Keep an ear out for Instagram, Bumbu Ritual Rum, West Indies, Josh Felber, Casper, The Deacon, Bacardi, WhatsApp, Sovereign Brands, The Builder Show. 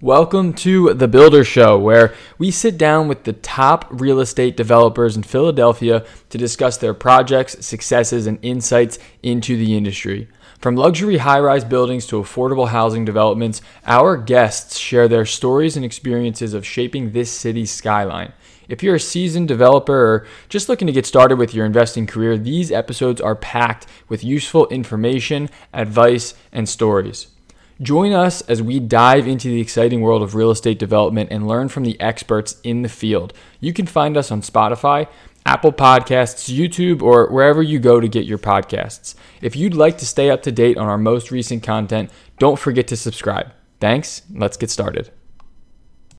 Welcome to The Builder Show, where we sit down with the top real estate developers in Philadelphia to discuss their projects, successes, and insights into the industry. From luxury high-rise buildings to affordable housing developments, our guests share their stories and experiences of shaping this city's skyline. If you're a seasoned developer or just looking to get started with your investing career, these episodes are packed with useful information, advice, and stories. Join us as we dive into the exciting world of real estate development and learn from the experts in the field. You can find us on Spotify, Apple Podcasts, YouTube, or wherever you go to get your podcasts. If you'd like to stay up to date on our most recent content, don't forget to subscribe. Thanks. Let's get started.